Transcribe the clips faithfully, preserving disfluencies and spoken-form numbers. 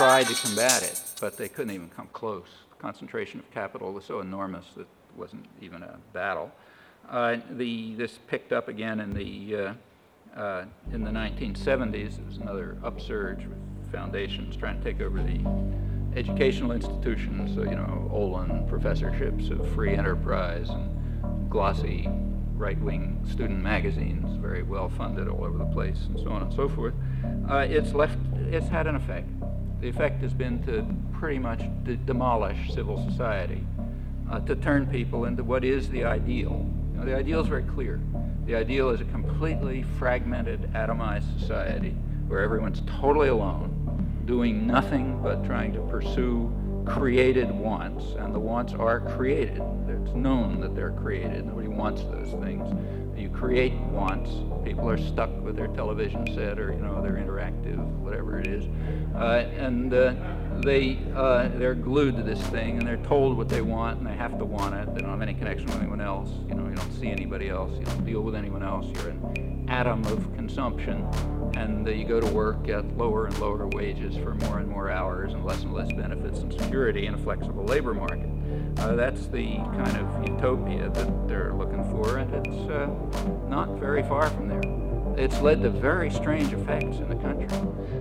tried to combat it, but they couldn't even come close. The concentration of capital was so enormous that it wasn't even a battle. Uh, the, this picked up again in the uh, uh, in the nineteen seventies. It was another upsurge with foundations trying to take over the educational institutions. So, you know, Olin professorships of free enterprise and glossy right-wing student magazines, very well funded all over the place, and so on and so forth. Uh, it's left. It's had an effect. The effect has been to pretty much de- demolish civil society, uh, to turn people into what is the ideal. You know, the ideal is very clear. The ideal is a completely fragmented, atomized society where everyone's totally alone, doing nothing but trying to pursue created wants, and the wants are created. It's known that they're created. Nobody wants those things. You create wants. People are stuck with their television set, or you know, their interactive, whatever it is, uh, and uh, they uh, they're glued to this thing, and they're told what they want, and they have to want it. They don't have any connection with anyone else. You know, you don't see anybody else. You don't deal with anyone else. You're an atom of consumption, and uh, you go to work at lower and lower wages for more and more hours, and less and less benefits and security in a flexible labor market. Uh, that's the kind of utopia that they're looking for, and it's uh, not very far from there. It's led to very strange effects in the country.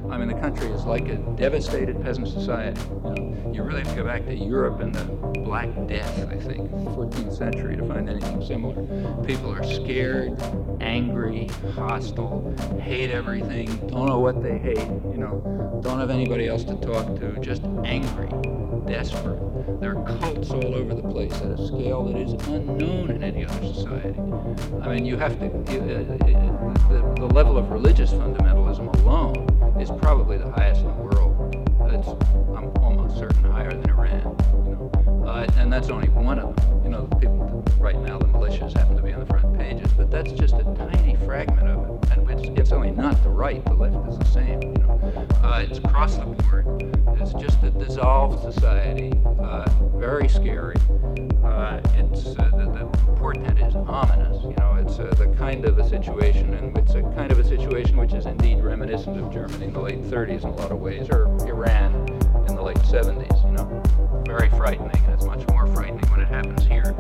I mean, the country is like a devastated peasant society. You know, you really have to go back to Europe and the Black Death, I think, fourteenth century, to find anything similar. People are scared, angry, hostile, hate everything, don't know what they hate, you know, don't have anybody else to talk to, just angry, desperate. There are cults all over the place at a scale that is unknown in any other society. I mean, you have to, you, uh, the, the level of religious fundamentalism alone is probably the highest in the world. It's, I'm almost certain, higher than Iran, you know. Uh, and that's only one of them. You know, the people, right now the militias happen to be on the front pages, but that's just a tiny fragment of it. And it's, it's only not the right, the left is the same, you know. Uh, it's across the board. It's just a dissolved society, uh, very scary. Uh, it's uh, the, the portent is ominous. You know, it's uh, the kind of a situation, and it's a kind of a situation which is indeed reminiscent of Germany in the late thirties in a lot of ways, or Iran in the late seventies. You know, very frightening, and it's much more frightening when it happens here.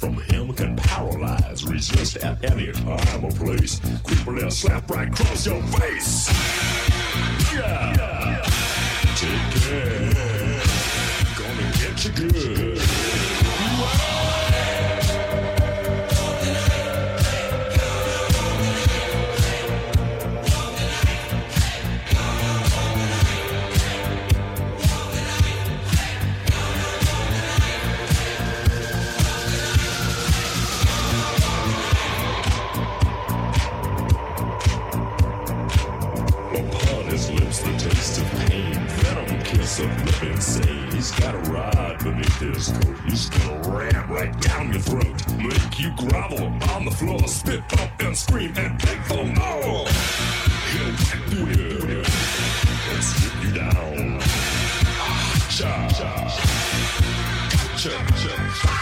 from him can paralyze. Resist at any time or place. Creeper, they'll slap right across your face. Yeah. Yeah. Take care. Gonna get you good. Whoa. Insane. He's got a rod beneath his coat. He's gonna ram right down your throat, make you grovel on the floor, spit up and scream and beg for more. He'll whip you and strip you down. Cha cha cha cha.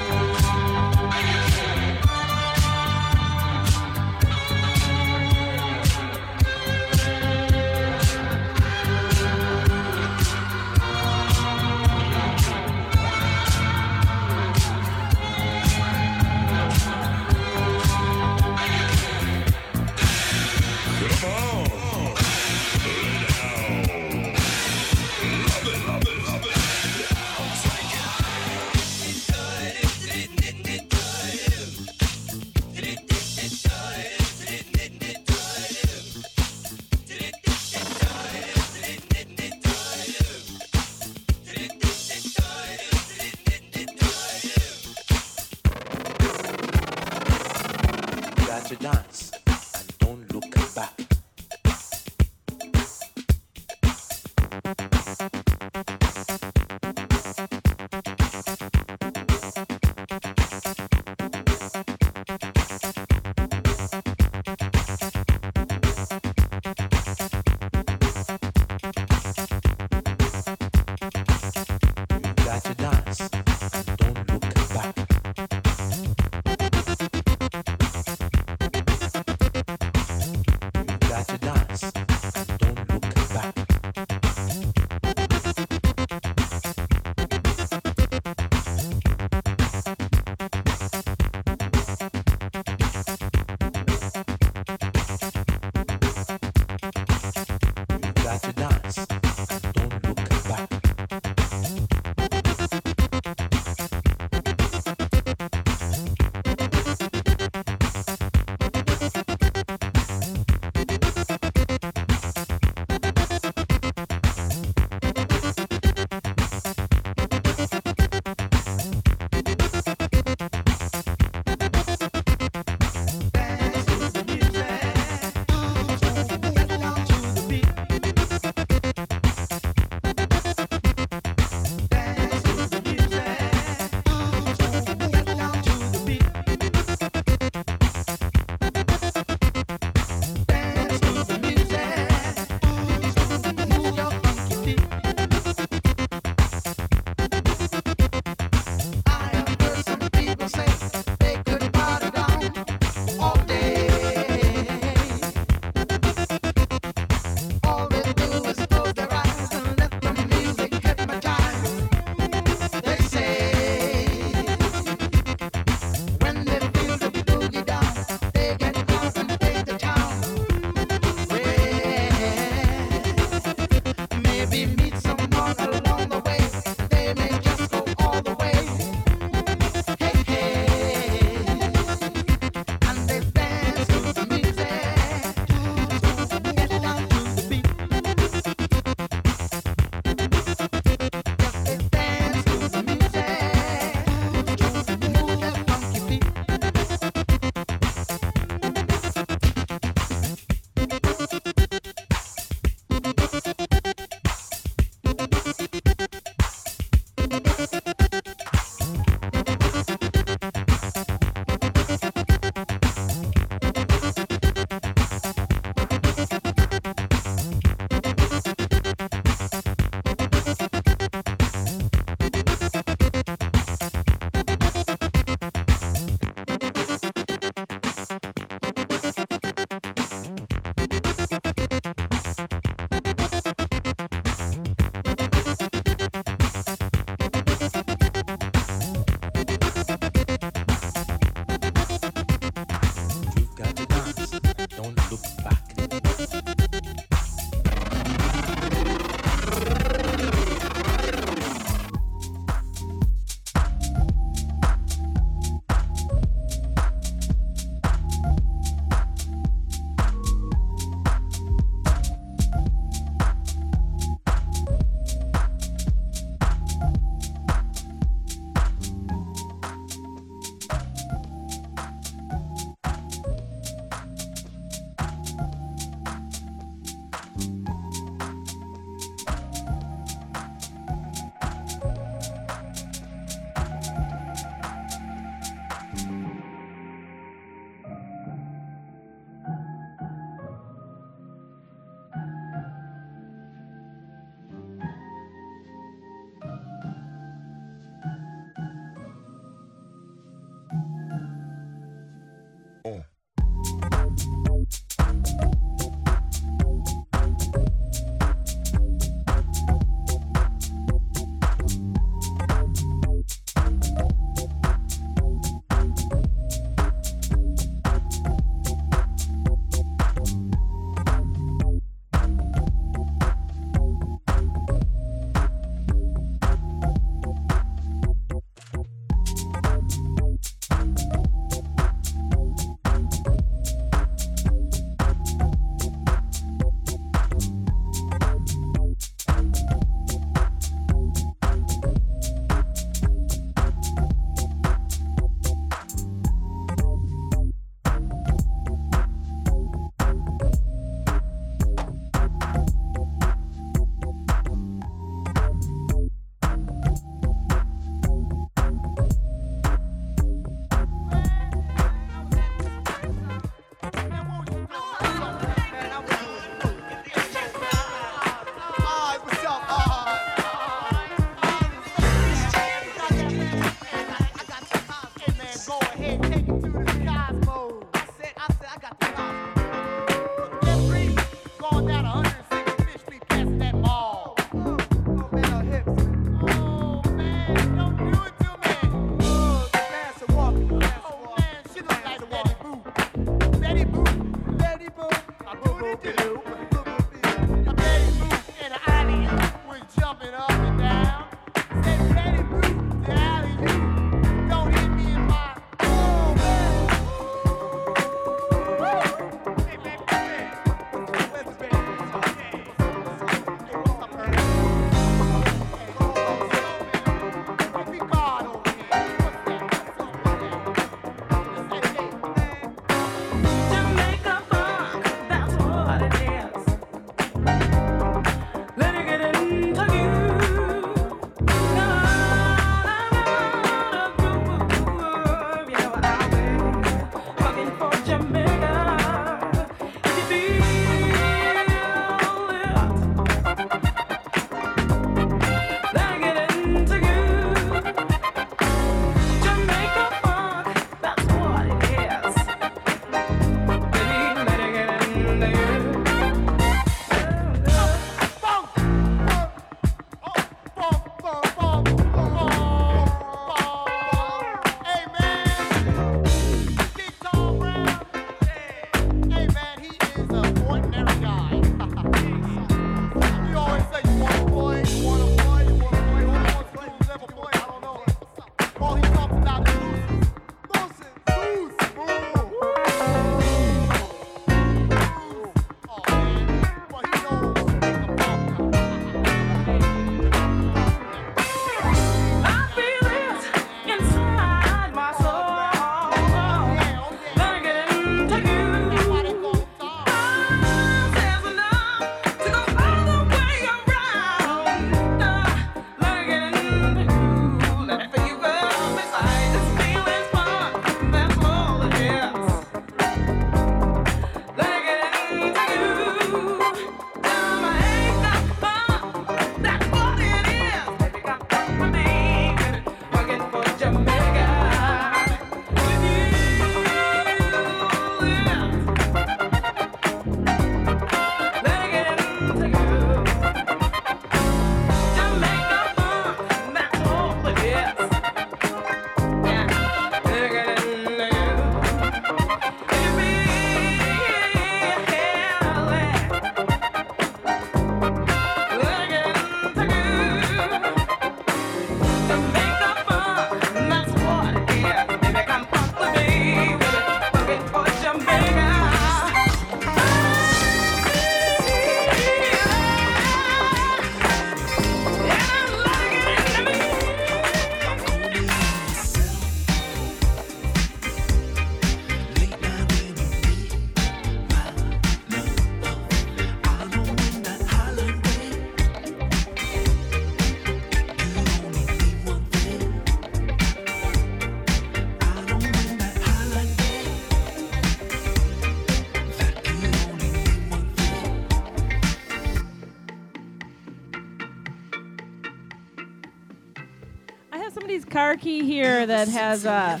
Car key here that has uh,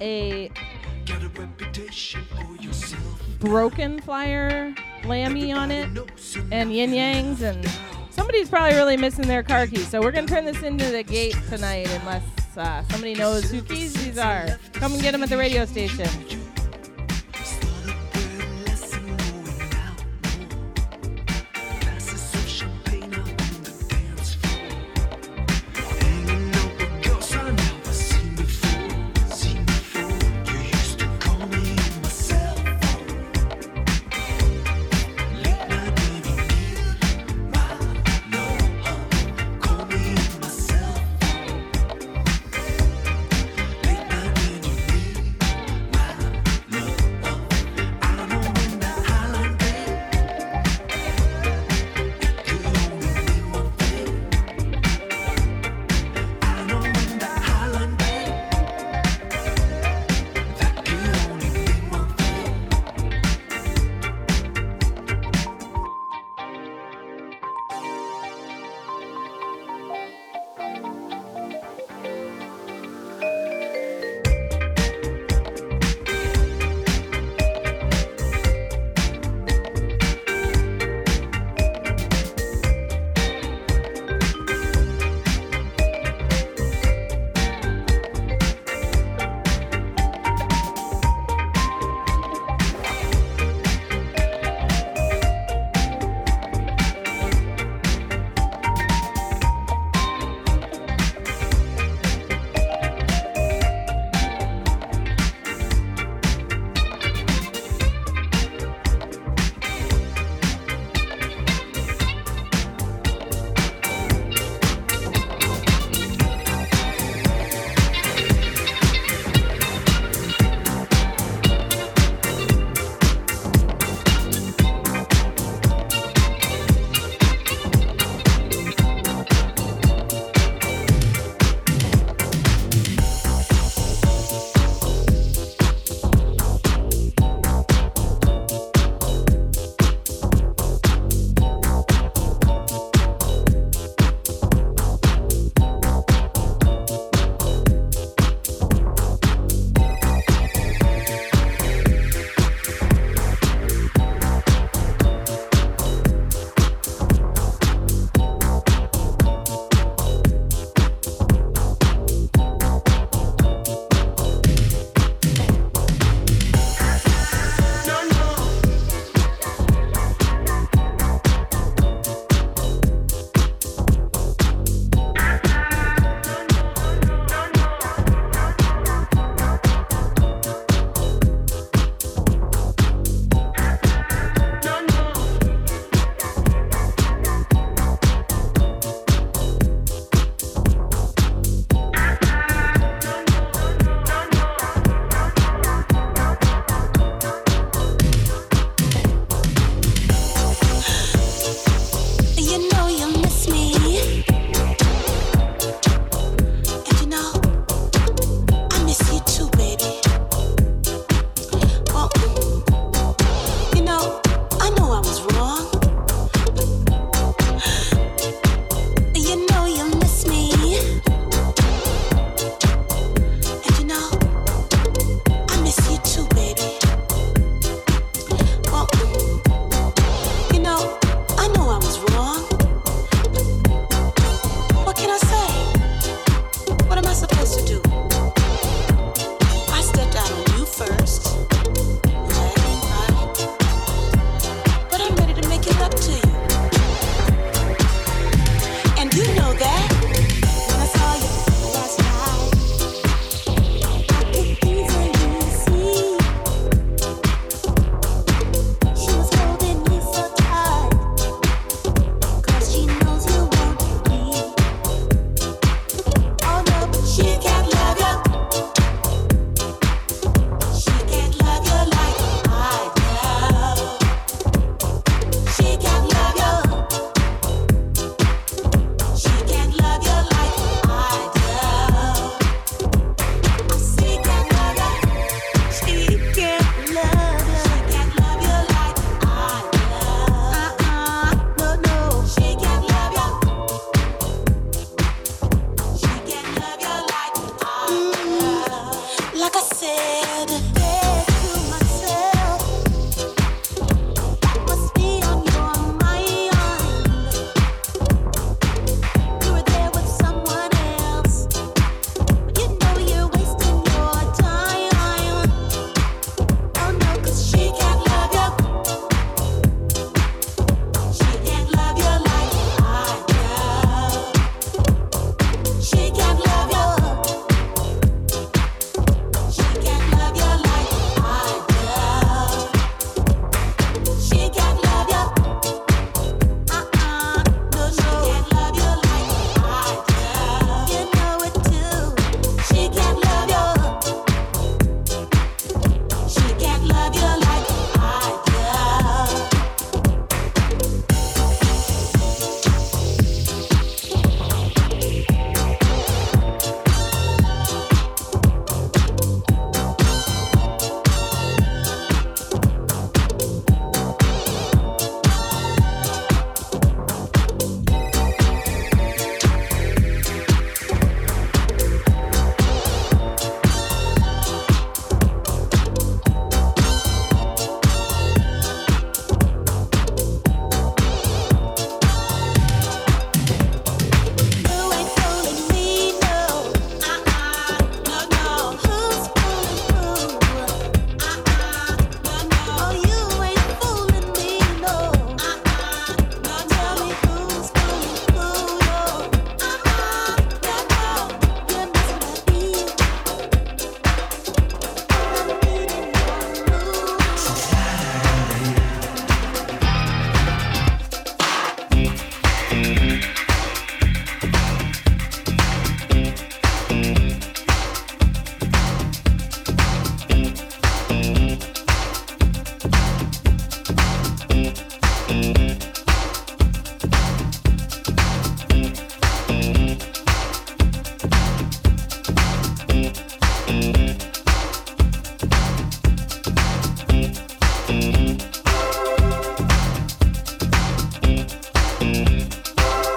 a broken flyer lammy on it and yin yangs, and somebody's probably really missing their car key, so we're going to turn this into the gate tonight unless uh, somebody knows who keys these are. Come and get them at the radio station. supposed to do? I stepped out on you first. But I'm ready to make it up to you. And you know that when I saw you last night, I could easily see she was holding me so tight, 'cause she knows you won't leave. Oh no, but she can't love you. She can't love you like I do. She can't love you. She can't love you like I do. She can't love you. She can't love you. She can't love you like I do. Uh-uh, no, no. She can't love you. She can't love you like I do. Like I said, said to myself, that must be on your mind. You were there with someone else, but you know you're wasting your time. Oh no, 'cause she can't love you. She can't love you like I do. She can't love you. She can't love you like I do. She can't love you. Uh-uh, no, no. She can't love you like I do. You know it too. She can't love you. She can't love you like I do. You ain't fooling me, no. Uh-uh, no, no. Who's fooling who? Uh-uh, no, no. Oh, you ain't fooling me, no. Uh-uh, no, no. Tell me who's fooling who, no. Uh-uh,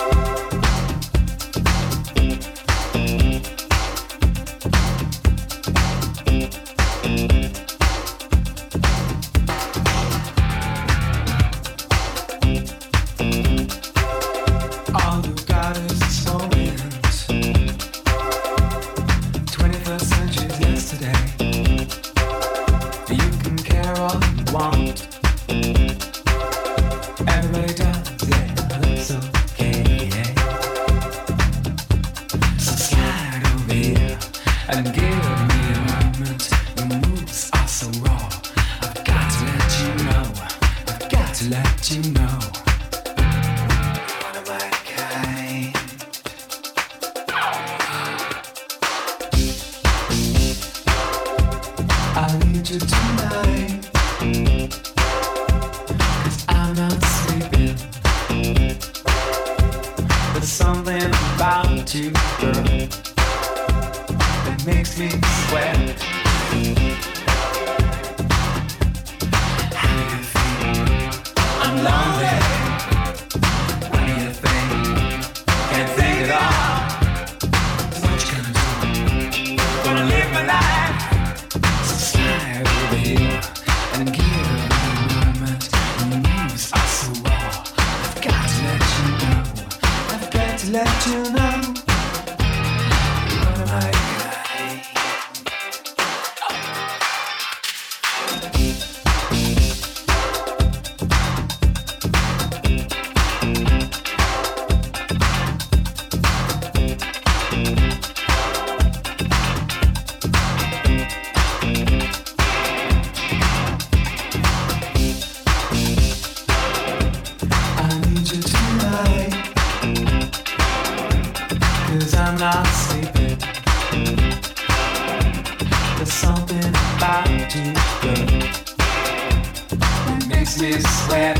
no, no. You must be in your mood. All you got is soul mirrors. twenty-first century's yesterday. You can care all you want. Everybody does, yeah, that's okay, yeah. So slide over here and give me a moment. Your moves are so raw. I've got to let you know. I've got to let you know. One of my kind. I need you tonight, 'cause I'm not sleeping. There's something about you, girl, that makes me sweat. How do you think? I'm lonely. What do you think? Can't think at all. What you gonna do? Gonna live my life. Slide over here and give me a moment. The moves are so raw. I've got to let you know. I've got to let you know. What am I? something about you, girl, it makes me sweat.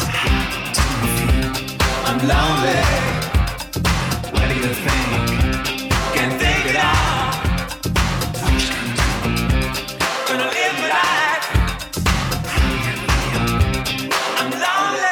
So how do you feel? I'm lonely. What do you think? Can't think at all. What you gonna do? Gonna live my life. How do you feel? I'm lonely.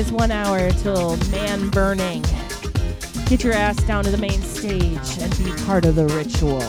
Is one hour till man burning. Get your ass down to the main stage and be part of the ritual.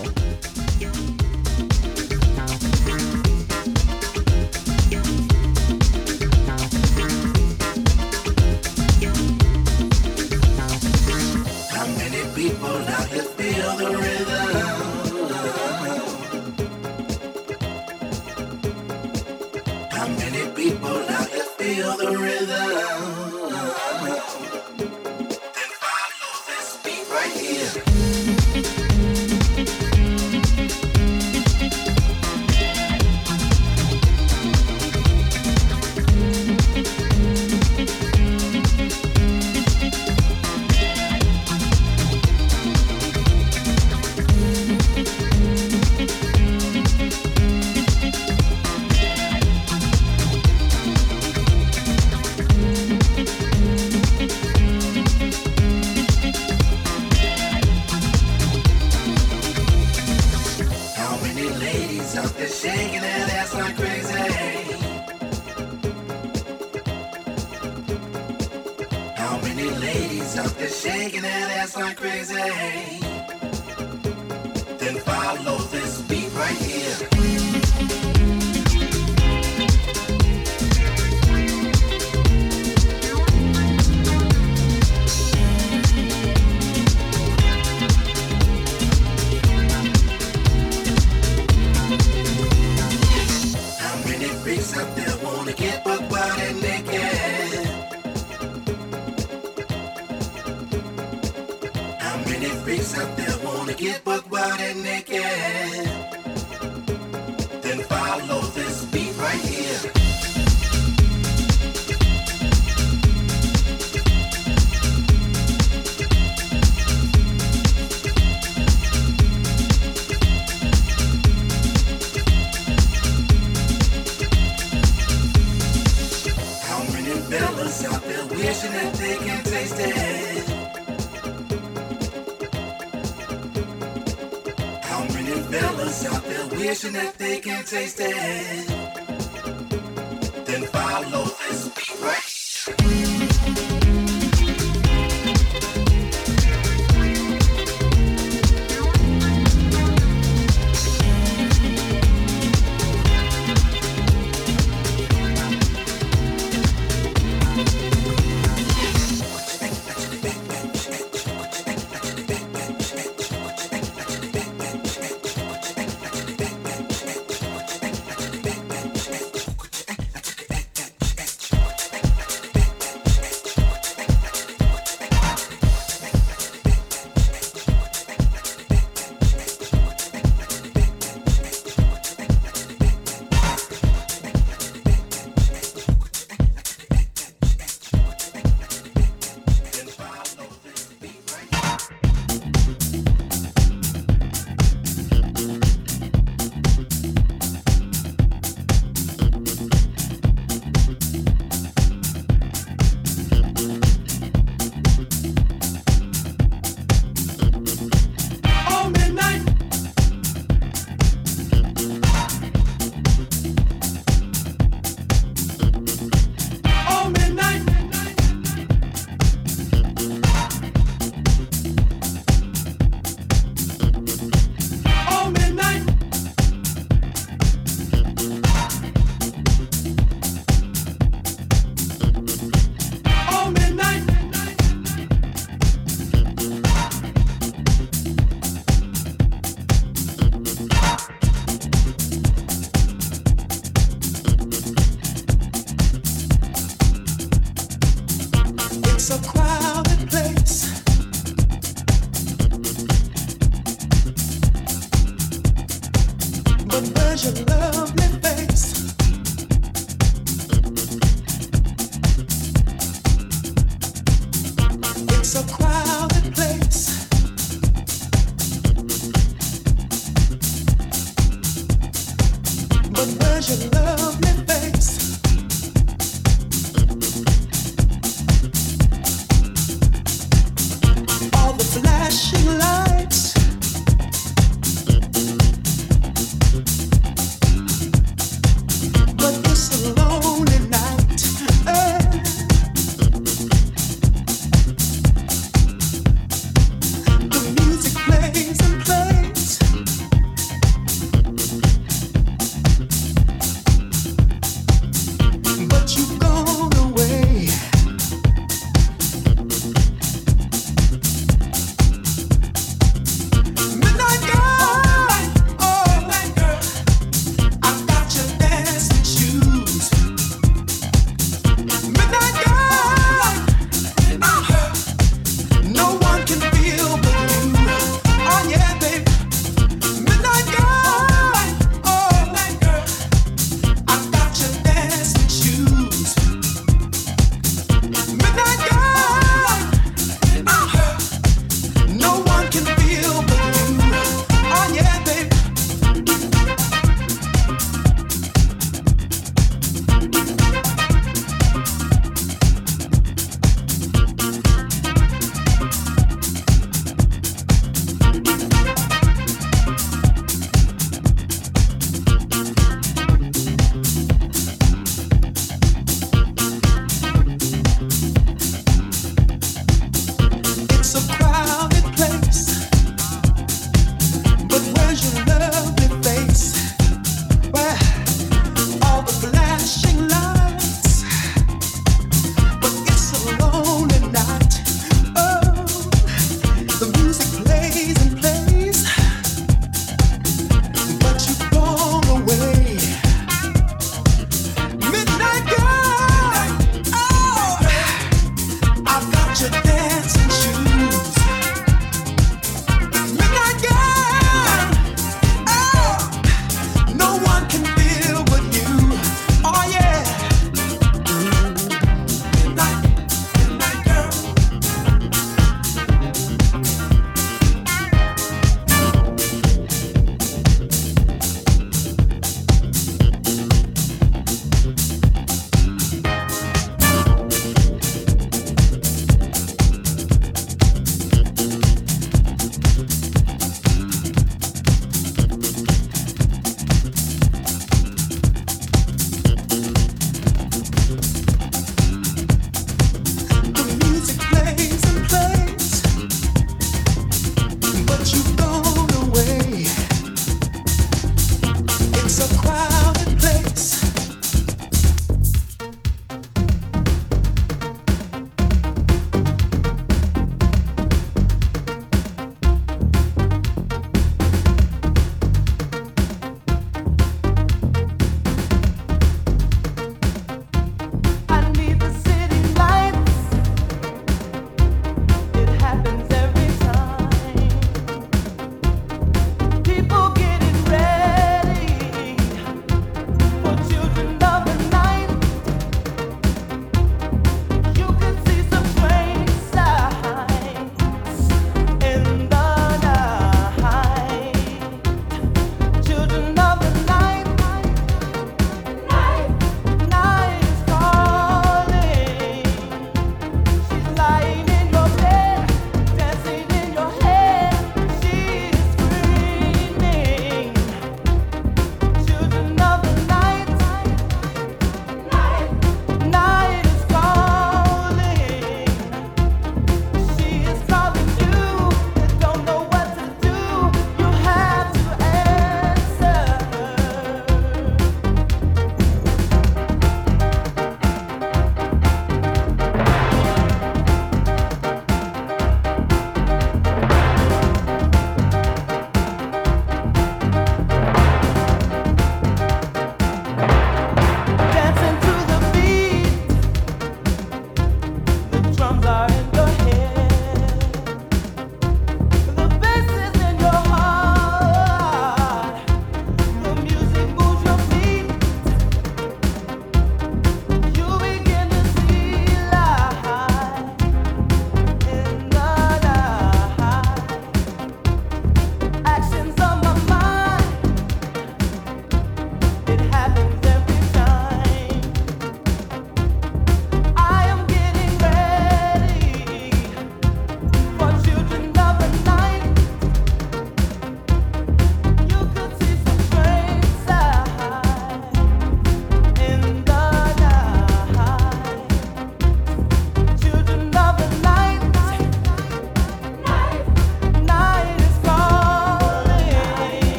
Bella yourself, they're wishing that they can taste it. How many fellas out there wishing that they can taste it? Then follow this beat right.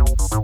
We'll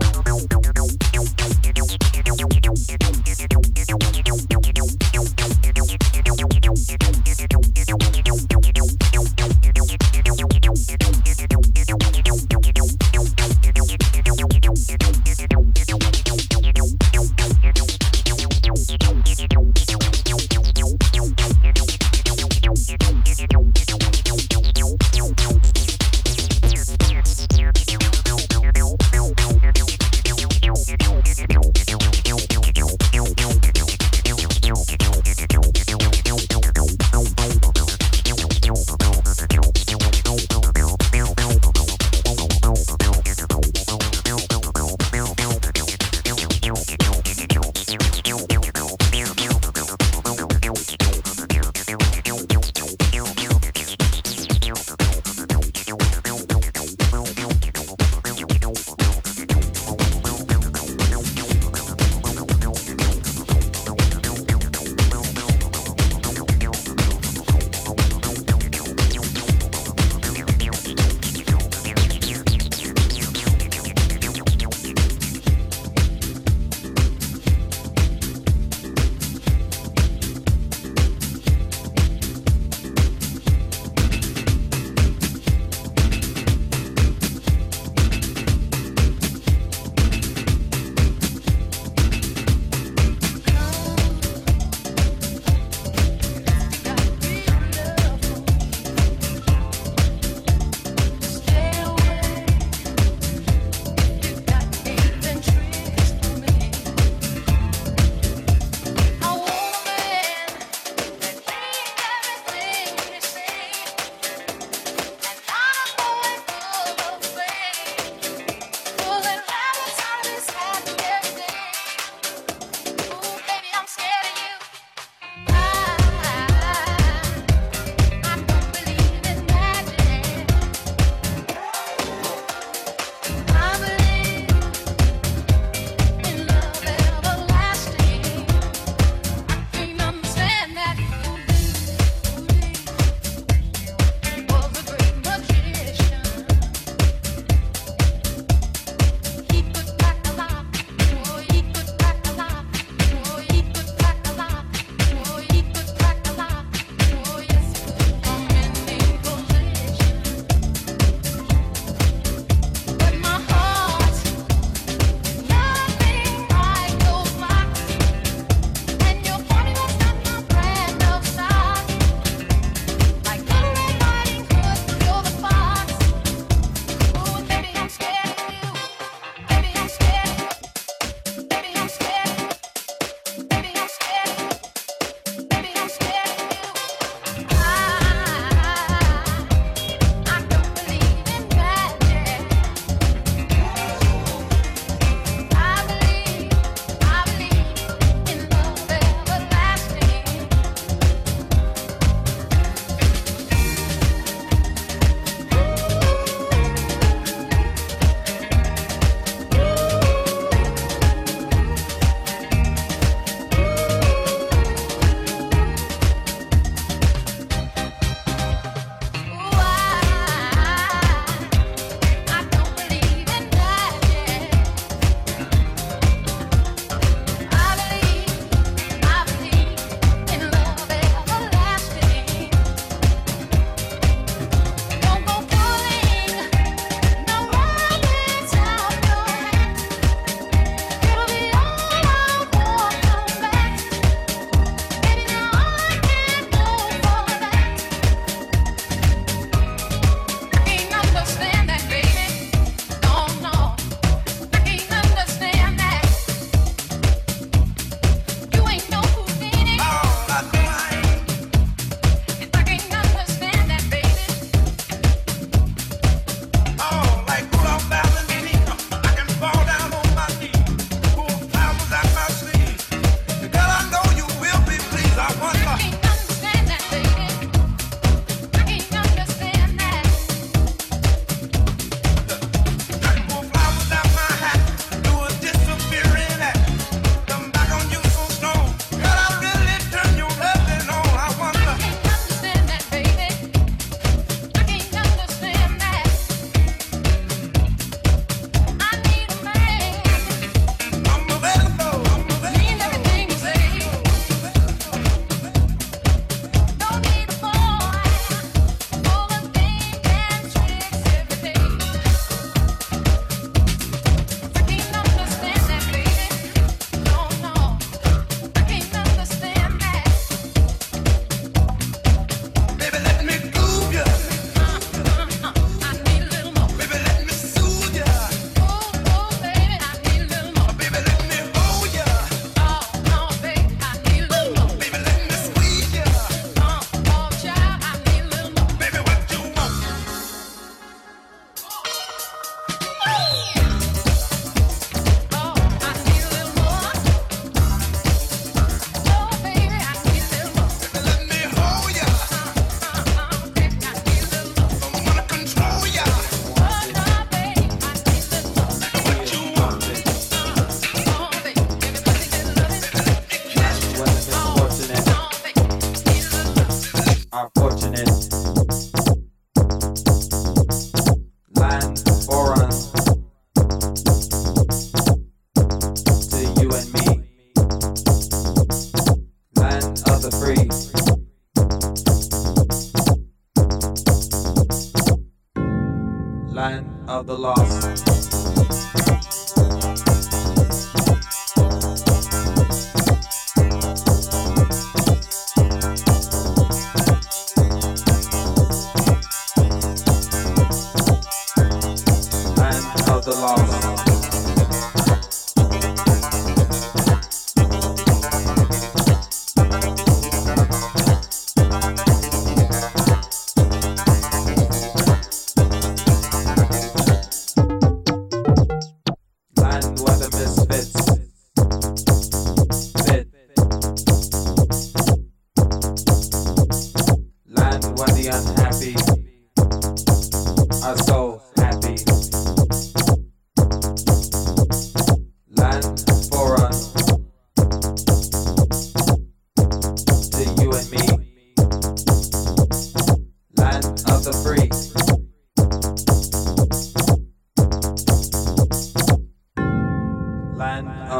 of the lost.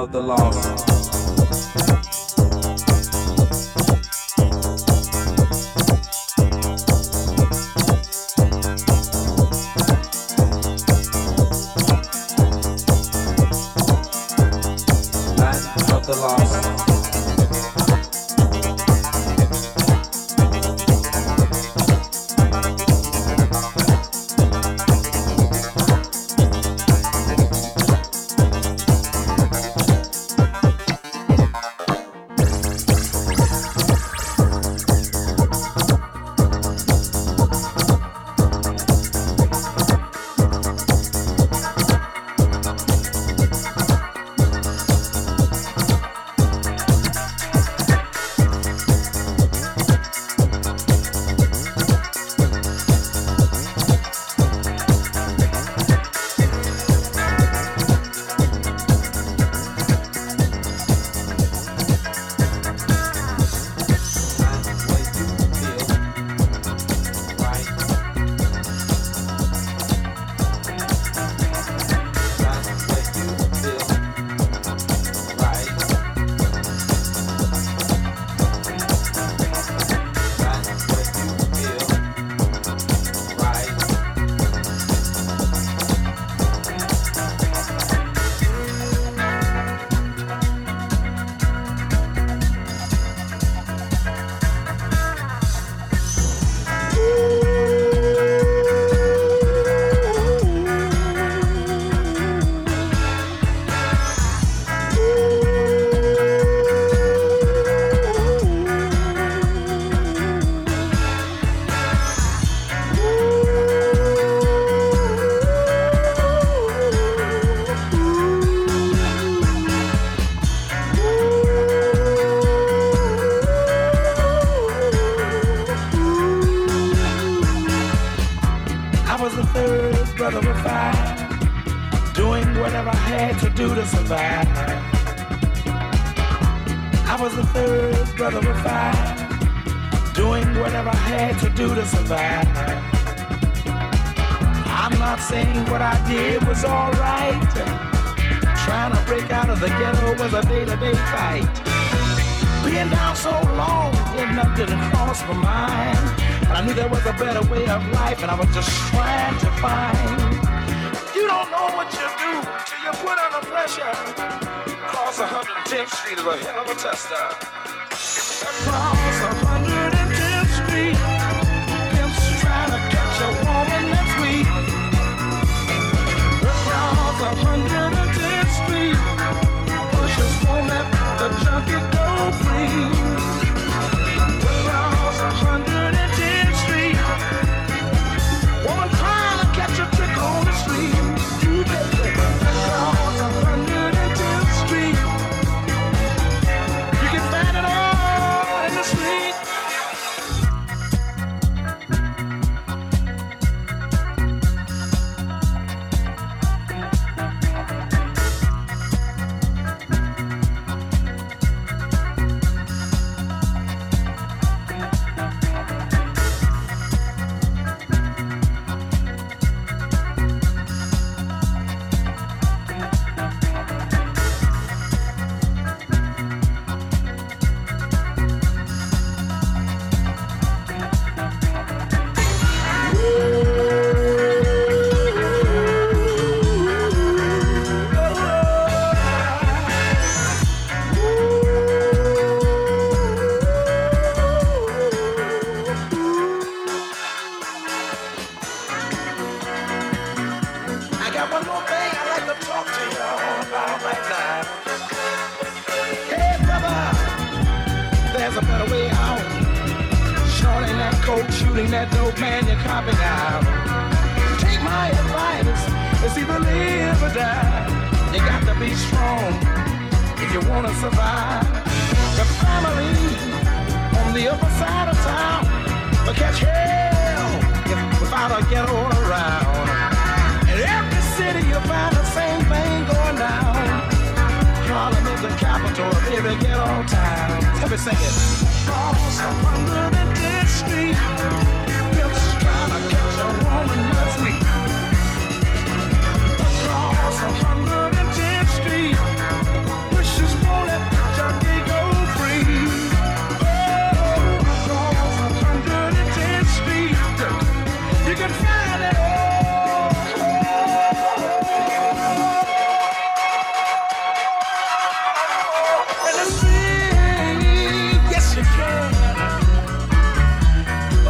The law. Street. cold shooting that dope man you're copping out. Take my advice, it's either live or die. You got to be strong if you want to survive. The family on the upper side of town will catch hell if, without a ghetto around. In every city you'll find the same thing going down. Harlem is the capital of every ghetto town. Let me sing it. Balls up under the dead street. Pimps trying to catch a woman with me. Balls up under the dead street. Wishes won't let Johnny go free. You can find it all. In the city, yes you can. Oh,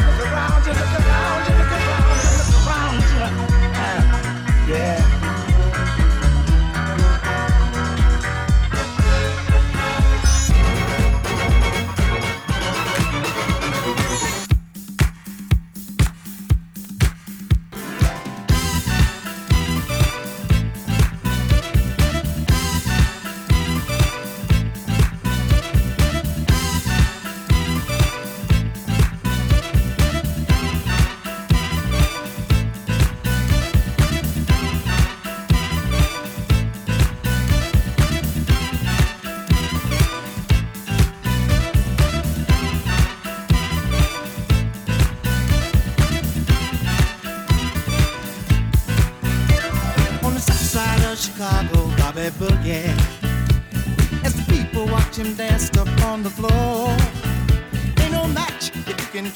look around you, look around you, look around you, look around you. Yeah.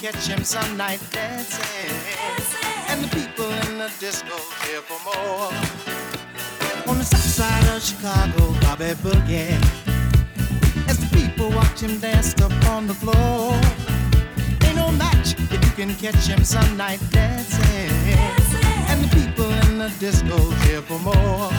Catch him some night dancing. dancing, and the people in the disco care for more. On the south side of Chicago, Bobby Boogie, as the people watch him dance up on the floor. Ain't no match if you can catch him some night dancing, dancing, and the people in the disco care for more.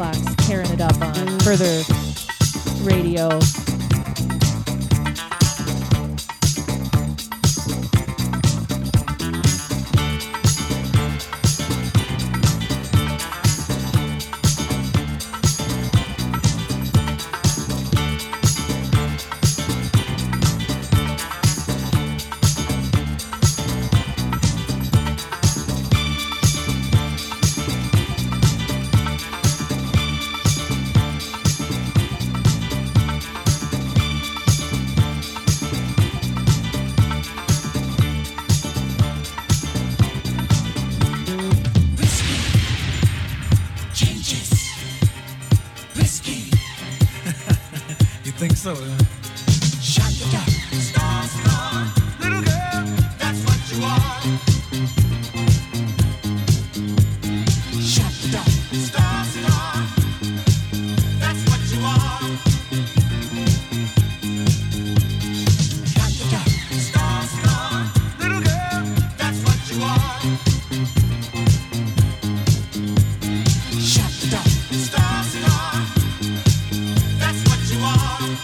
o'clock's tearing it up on Further Radio. So uh... shut it up. Star, star, little girl, that's what you are. Shut it up. Star, star, that's what you are. Shut it up. Star, star, little girl, that's what you are. Shut it up. Star, star, that's what you are.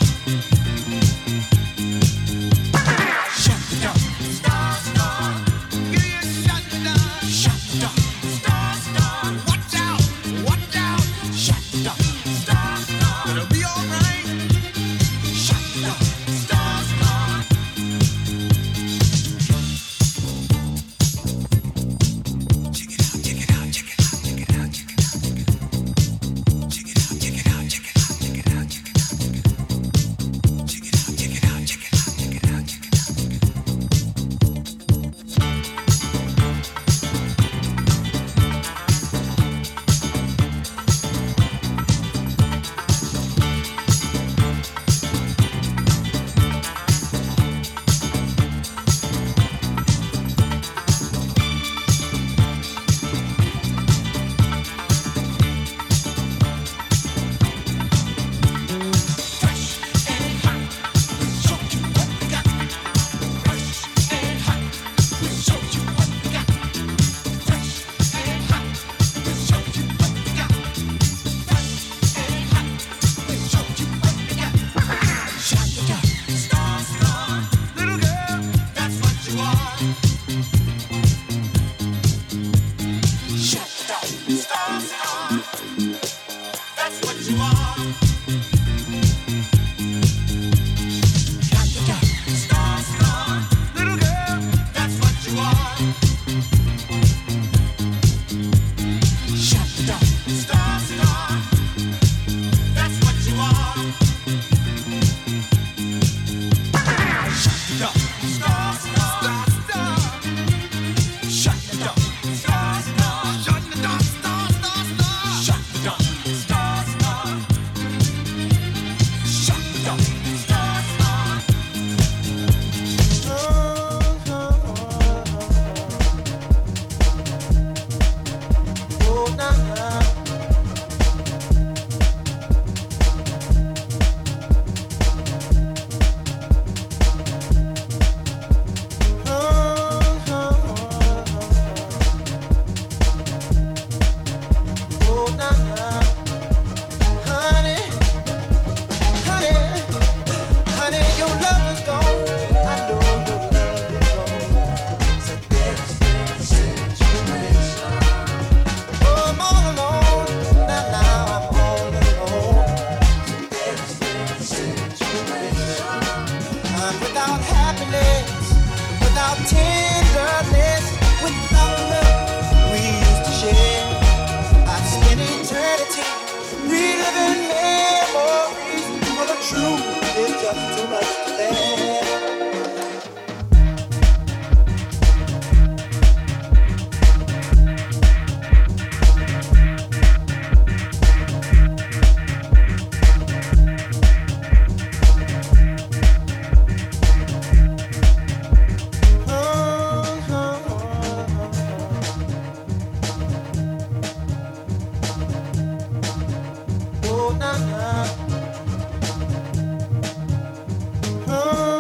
Oh,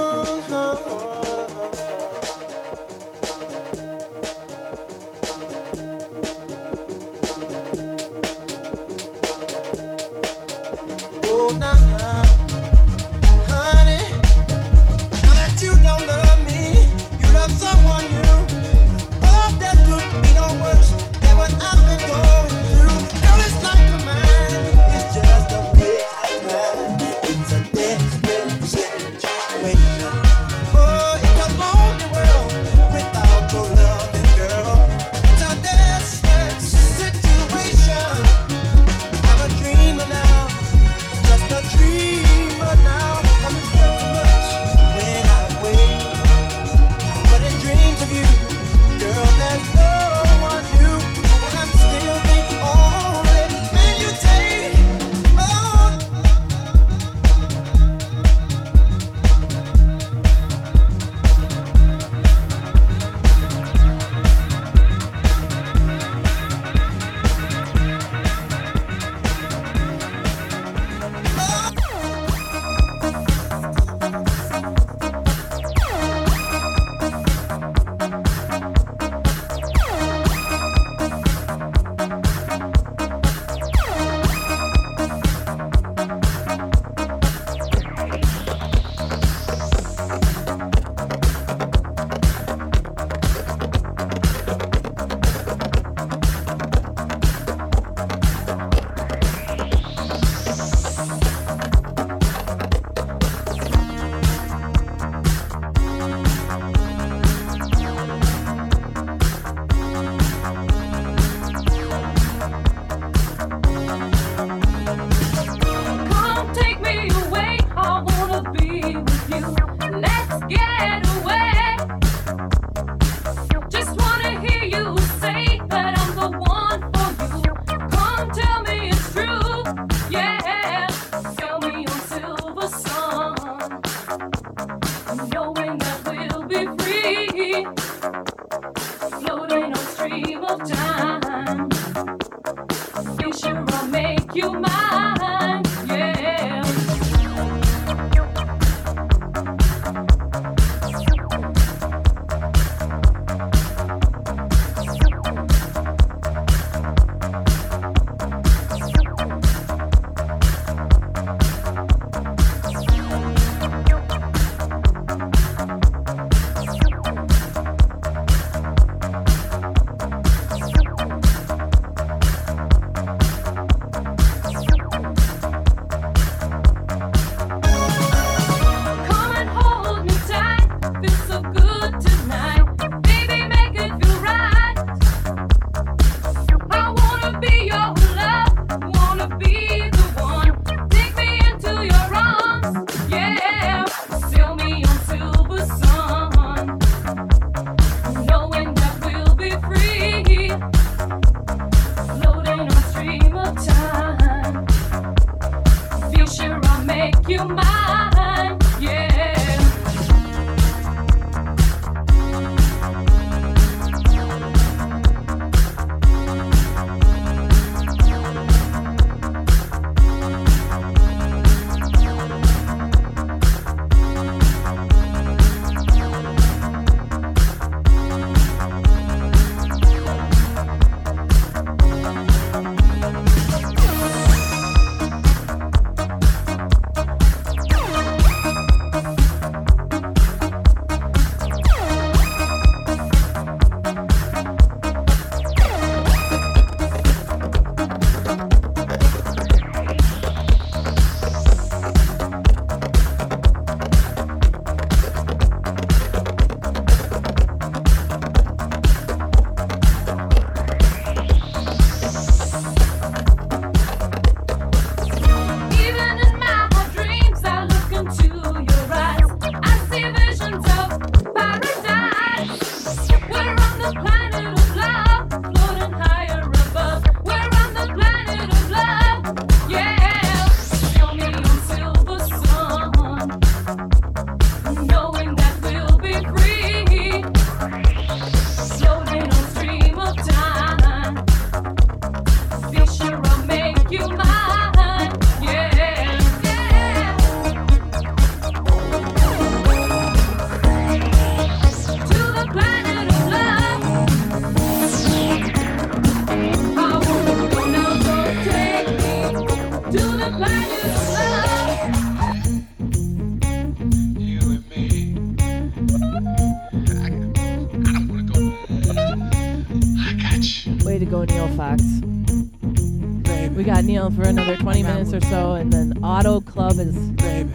For another twenty Baby. Minutes or so, and then Auto Club is Baby.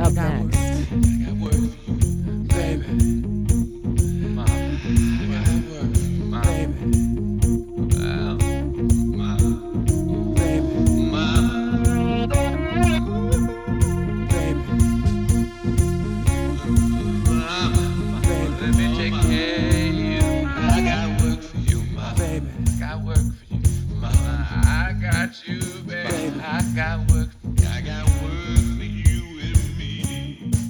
Up next. You, baby. I got work. I got work for you and me.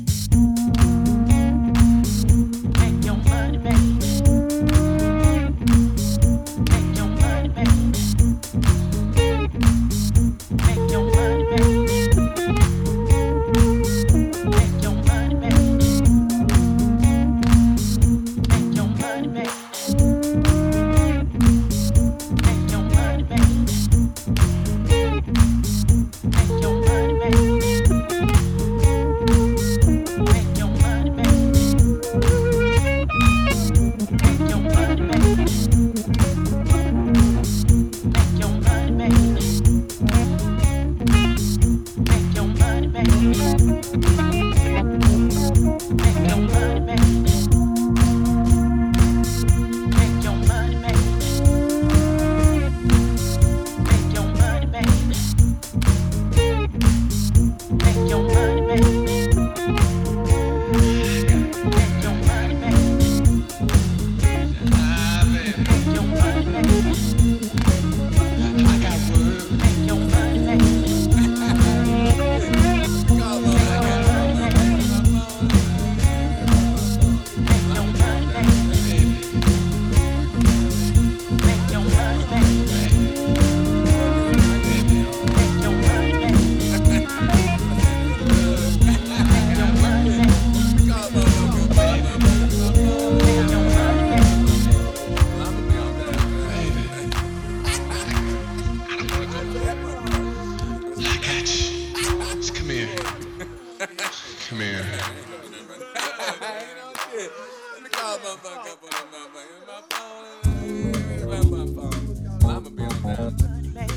ain't gonna do nothing right now. You know, shit. Let me call motherfucker up on that motherfucker. My phone. Let me my phone. Mama be on that.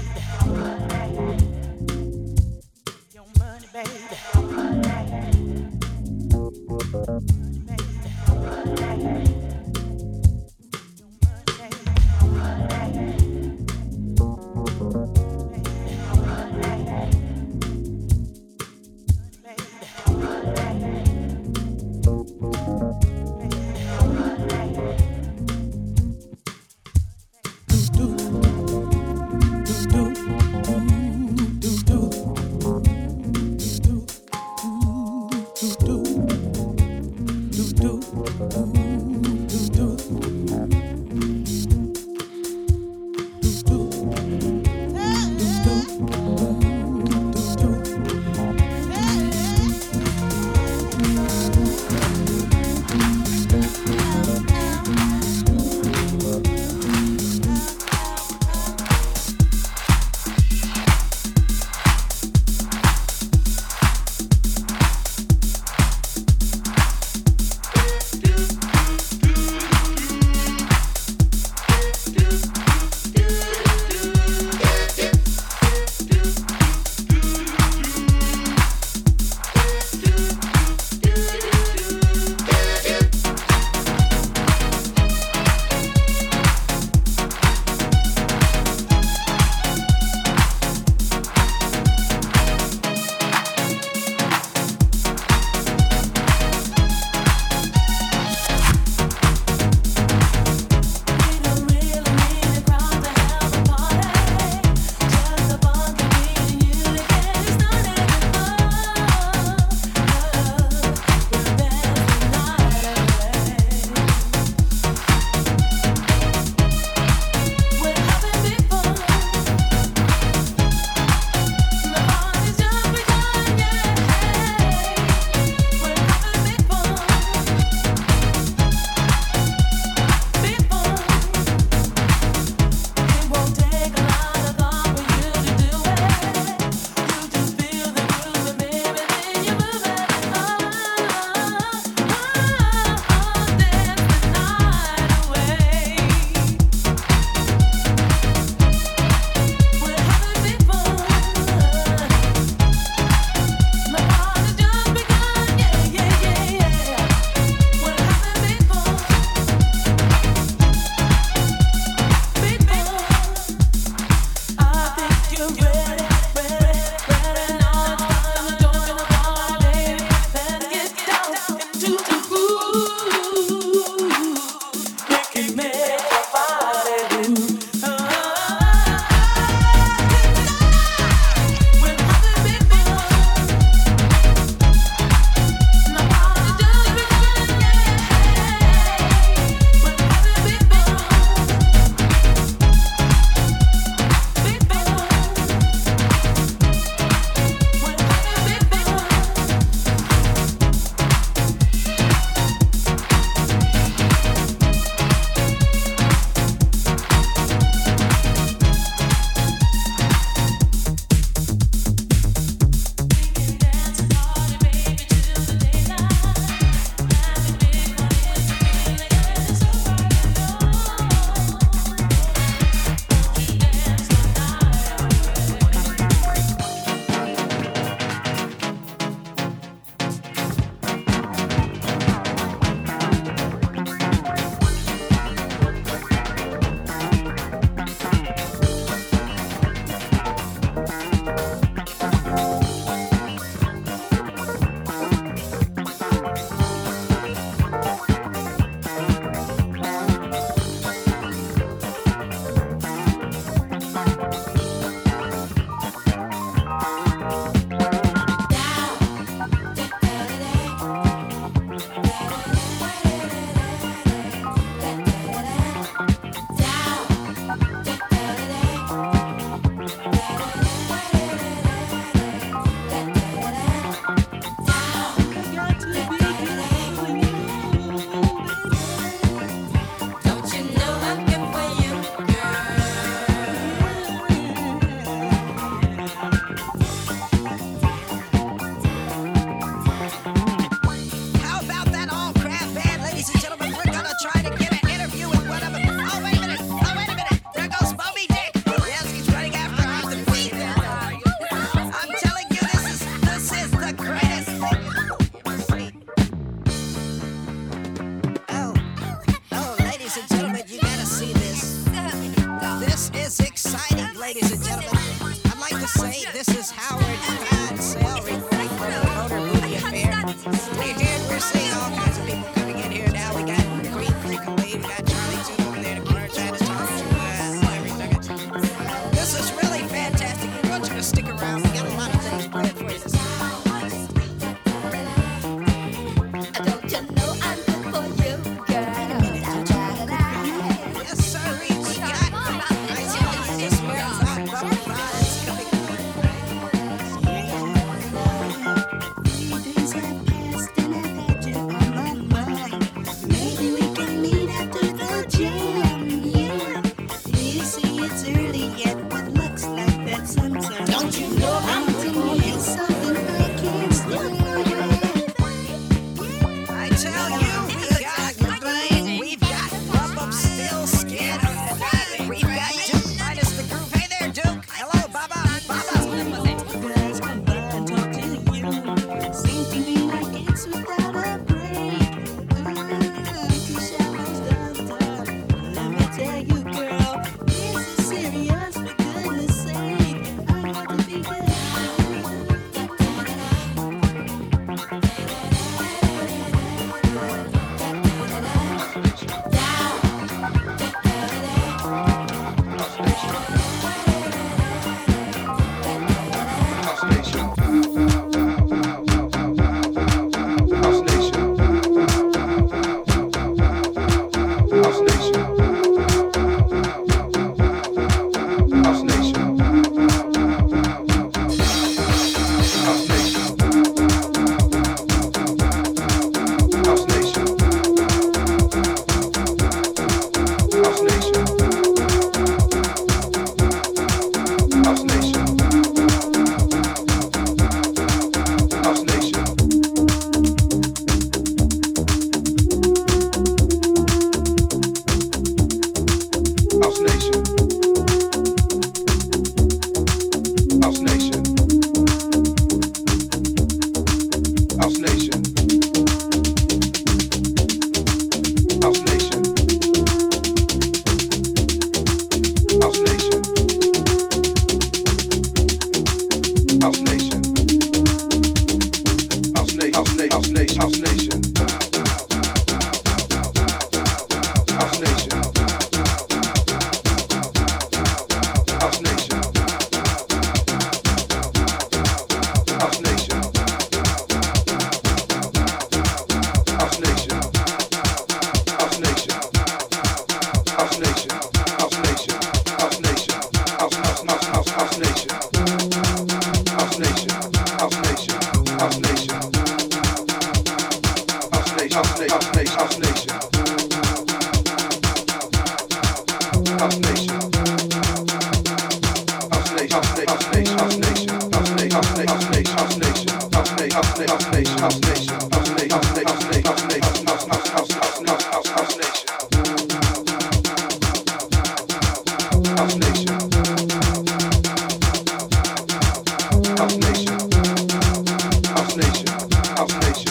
Your money, baby. Your money, baby. Your money, baby. Thank you. nation. House nation. House nation. House nation. House nation. House nation. House nation. House nation. House nation. House house house house house nation. House nation. House nation. House nation. House nation. House nation.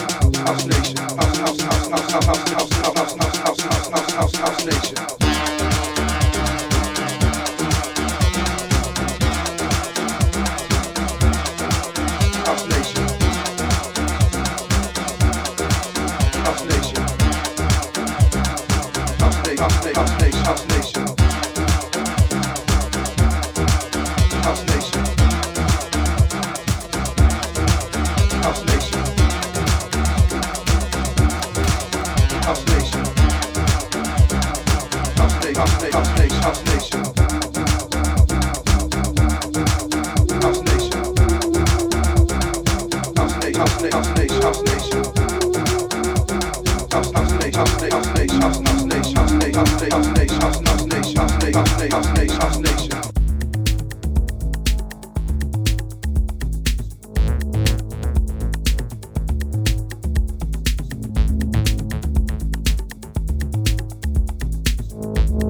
House nation. House nation. House nation. House nation. House nation. House nation. House nation. House nation. House nation. House nation. House nation. House nation. House nation. House nation. House nation. House nation. House nation. House nation. House nation.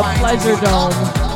the Pleasure Dome.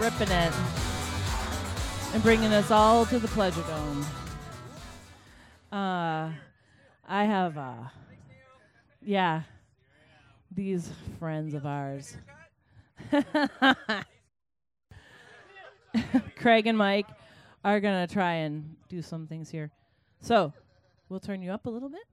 Ripping it and bringing us all to the Pleasure Dome. Uh, I have, uh, yeah, these friends of ours, Craig and Mike, are gonna try and do some things here. So we'll turn you up a little bit.